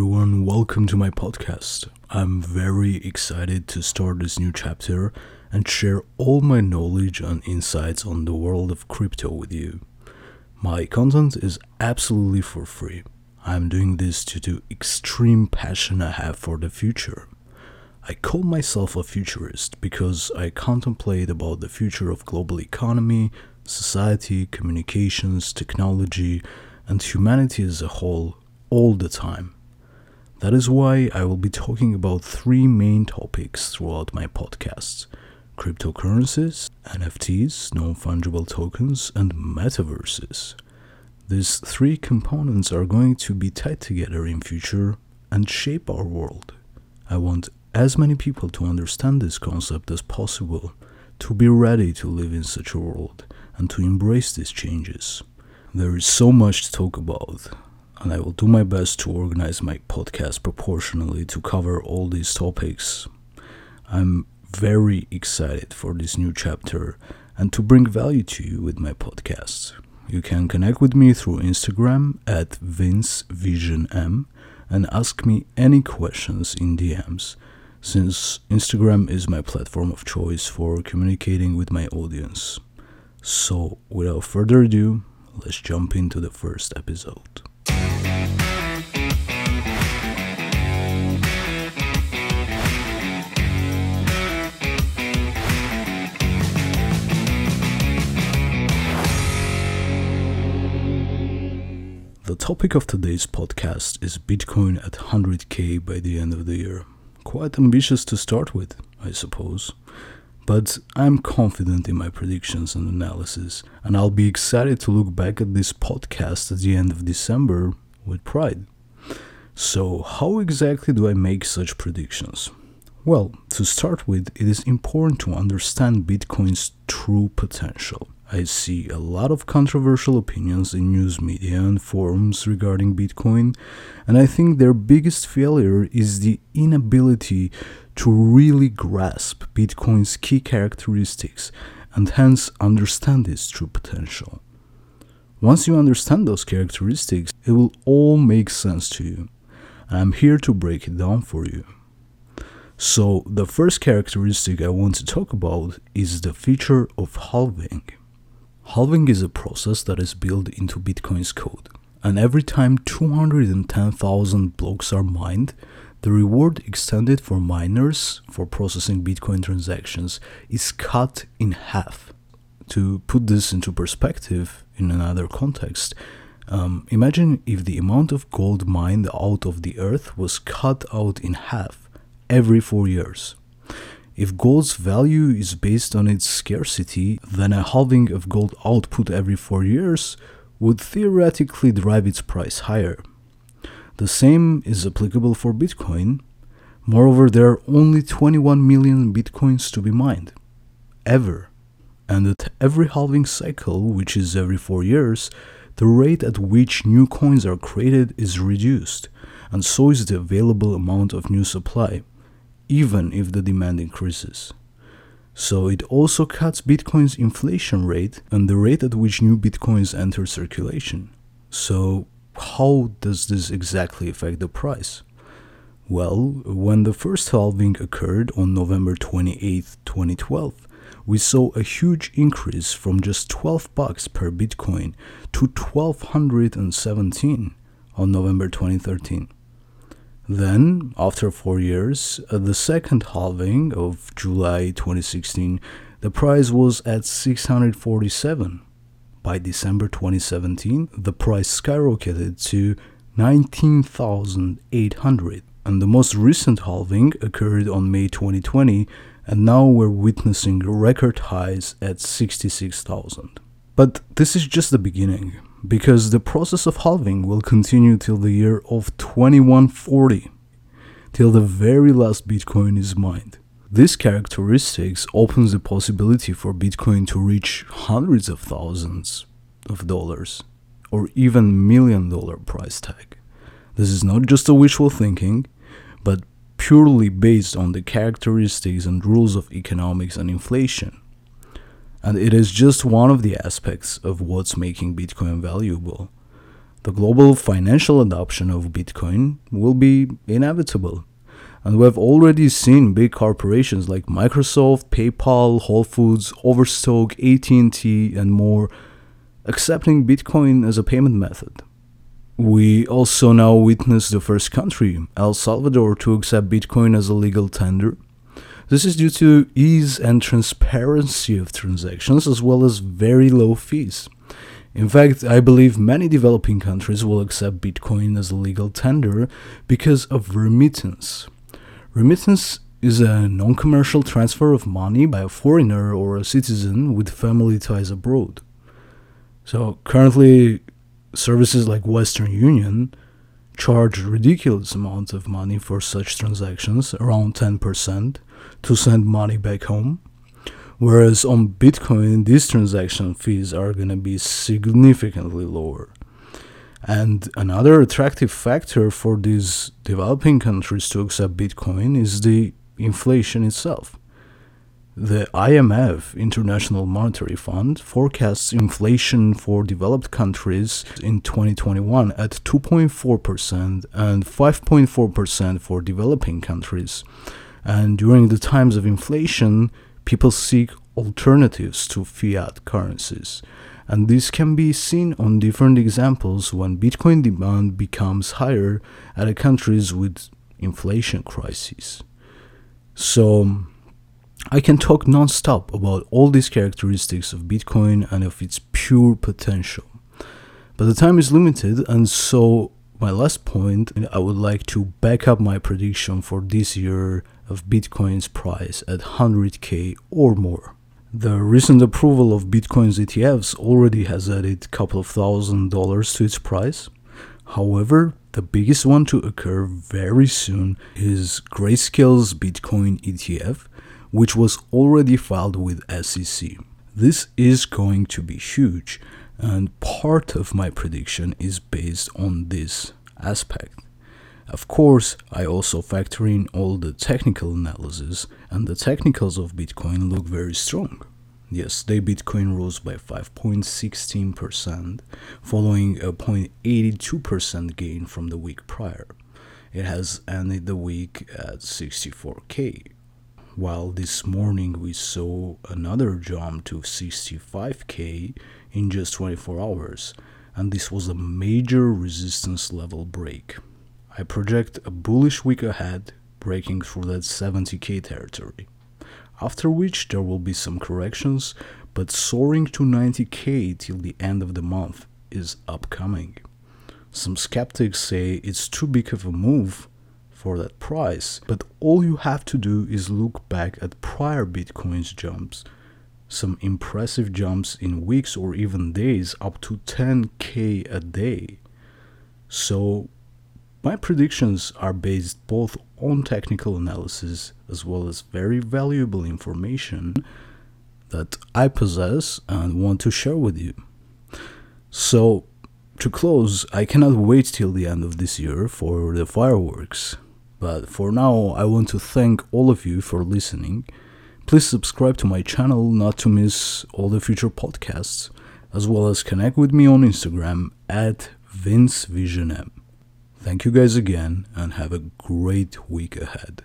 everyone, welcome to my podcast. I'm very excited to start this new chapter and share all my knowledge and insights on the world of crypto with you. My content is absolutely for free. I'm doing this due to extreme passion I have for the future. I call myself a futurist because I contemplate about the future of global economy, society, communications, technology, and humanity as a whole all the time. That is why I will be talking about three main topics throughout my podcast: cryptocurrencies, NFTs, non-fungible tokens, and metaverses. These three components are going to be tied together in future and shape our world. I want as many people to understand this concept as possible, to be ready to live in such a world, and to embrace these changes. There is so much to talk about, and I will do my best to organize my podcast proportionally to cover all these topics. I'm very excited for this new chapter and to bring value to you with my podcast. You can connect with me through Instagram at VinceVisionM and ask me any questions in DMs, since Instagram is my platform of choice for communicating with my audience. So, without further ado, let's jump into the first episode. The topic of today's podcast is Bitcoin at 100k by the end of the year. Quite ambitious to start with, I suppose. But I'm confident in my predictions and analysis, and I'll be excited to look back at this podcast at the end of December with pride. So, how exactly do I make such predictions? Well, to start with, it is important to understand Bitcoin's true potential. I see a lot of controversial opinions in news media and forums regarding Bitcoin, and I think their biggest failure is the inability to really grasp Bitcoin's key characteristics and hence understand its true potential. Once you understand those characteristics, it will all make sense to you, and I'm here to break it down for you. So, the first characteristic I want to talk about is the feature of halving. Halving is a process that is built into Bitcoin's code, and every time 210,000 blocks are mined, the reward extended for miners for processing Bitcoin transactions is cut in half. To put this into perspective, in another context, imagine if the amount of gold mined out of the earth was cut out in half every 4 years. If gold's value is based on its scarcity, then a halving of gold output every 4 years would theoretically drive its price higher. The same is applicable for Bitcoin. Moreover, there are only 21 million Bitcoins to be mined, ever. And at every halving cycle, which is every 4 years, the rate at which new coins are created is reduced, and so is the available amount of new supply, even if the demand increases. So it also cuts Bitcoin's inflation rate and the rate at which new Bitcoins enter circulation. So how does this exactly affect the price? Well, when the first halving occurred on November 28, 2012, we saw a huge increase from just $12 per Bitcoin to $1,217 on November 2013. Then, after 4 years, at the second halving of July 2016, the price was at $647. By December 2017, the price skyrocketed to $19,800. And the most recent halving occurred on May 2020, and now we're witnessing record highs at $66,000. But this is just the beginning, because the process of halving will continue till the year of 2140, till the very last Bitcoin is mined. These characteristics opens the possibility for Bitcoin to reach hundreds of thousands of dollars, or even $1 million price tag. This is not just a wishful thinking, but purely based on the characteristics and rules of economics and inflation. And it is just one of the aspects of what's making Bitcoin valuable. The global financial adoption of Bitcoin will be inevitable. And we have already seen big corporations like Microsoft, PayPal, Whole Foods, Overstock, AT&T, and more accepting Bitcoin as a payment method. We also now witness the first country, El Salvador, to accept Bitcoin as a legal tender. This is due to ease and transparency of transactions as well as very low fees. In fact, I believe many developing countries will accept Bitcoin as a legal tender because of remittance. Remittance is a non-commercial transfer of money by a foreigner or a citizen with family ties abroad. So currently, services like Western Union charge ridiculous amounts of money for such transactions, around 10%, to send money back home. Whereas on Bitcoin, these transaction fees are going to be significantly lower. And another attractive factor for these developing countries to accept Bitcoin is the inflation itself. The IMF, International Monetary Fund, forecasts inflation for developed countries in 2021 at 2.4% and 5.4% for developing countries. And during the times of inflation, people seek alternatives to fiat currencies. And this can be seen on different examples when Bitcoin demand becomes higher at countries with inflation crises. So I can talk non-stop about all these characteristics of Bitcoin and of its pure potential. But the time is limited, and so my last point, I would like to back up my prediction for this year of Bitcoin's price at 100k or more. The recent approval of Bitcoin's ETFs already has added a couple of $1,000 to its price. However, the biggest one to occur very soon is Grayscale's Bitcoin ETF, which was already filed with SEC. This is going to be huge, and part of my prediction is based on this aspect. Of course, I also factor in all the technical analysis, and the technicals of Bitcoin look very strong. Yesterday, Bitcoin rose by 5.16%, following a 0.82% gain from the week prior. It has ended the week at 64k. While this morning we saw another jump to 65k in just 24 hours, and this was a major resistance level break. I project a bullish week ahead, breaking through that 70k territory, after which there will be some corrections, but soaring to 90k till the end of the month is upcoming. Some skeptics say it's too big of a move for that price, but all you have to do is look back at prior Bitcoin's jumps, some impressive jumps in weeks or even days up to 10k a day. So my predictions are based both on technical analysis as well as very valuable information that I possess and want to share with you. So to close, I cannot wait till the end of this year for the fireworks. But for now, I want to thank all of you for listening. Please subscribe to my channel not to miss all the future podcasts, as well as connect with me on Instagram at VinceVisionM. Thank you guys again, and have a great week ahead.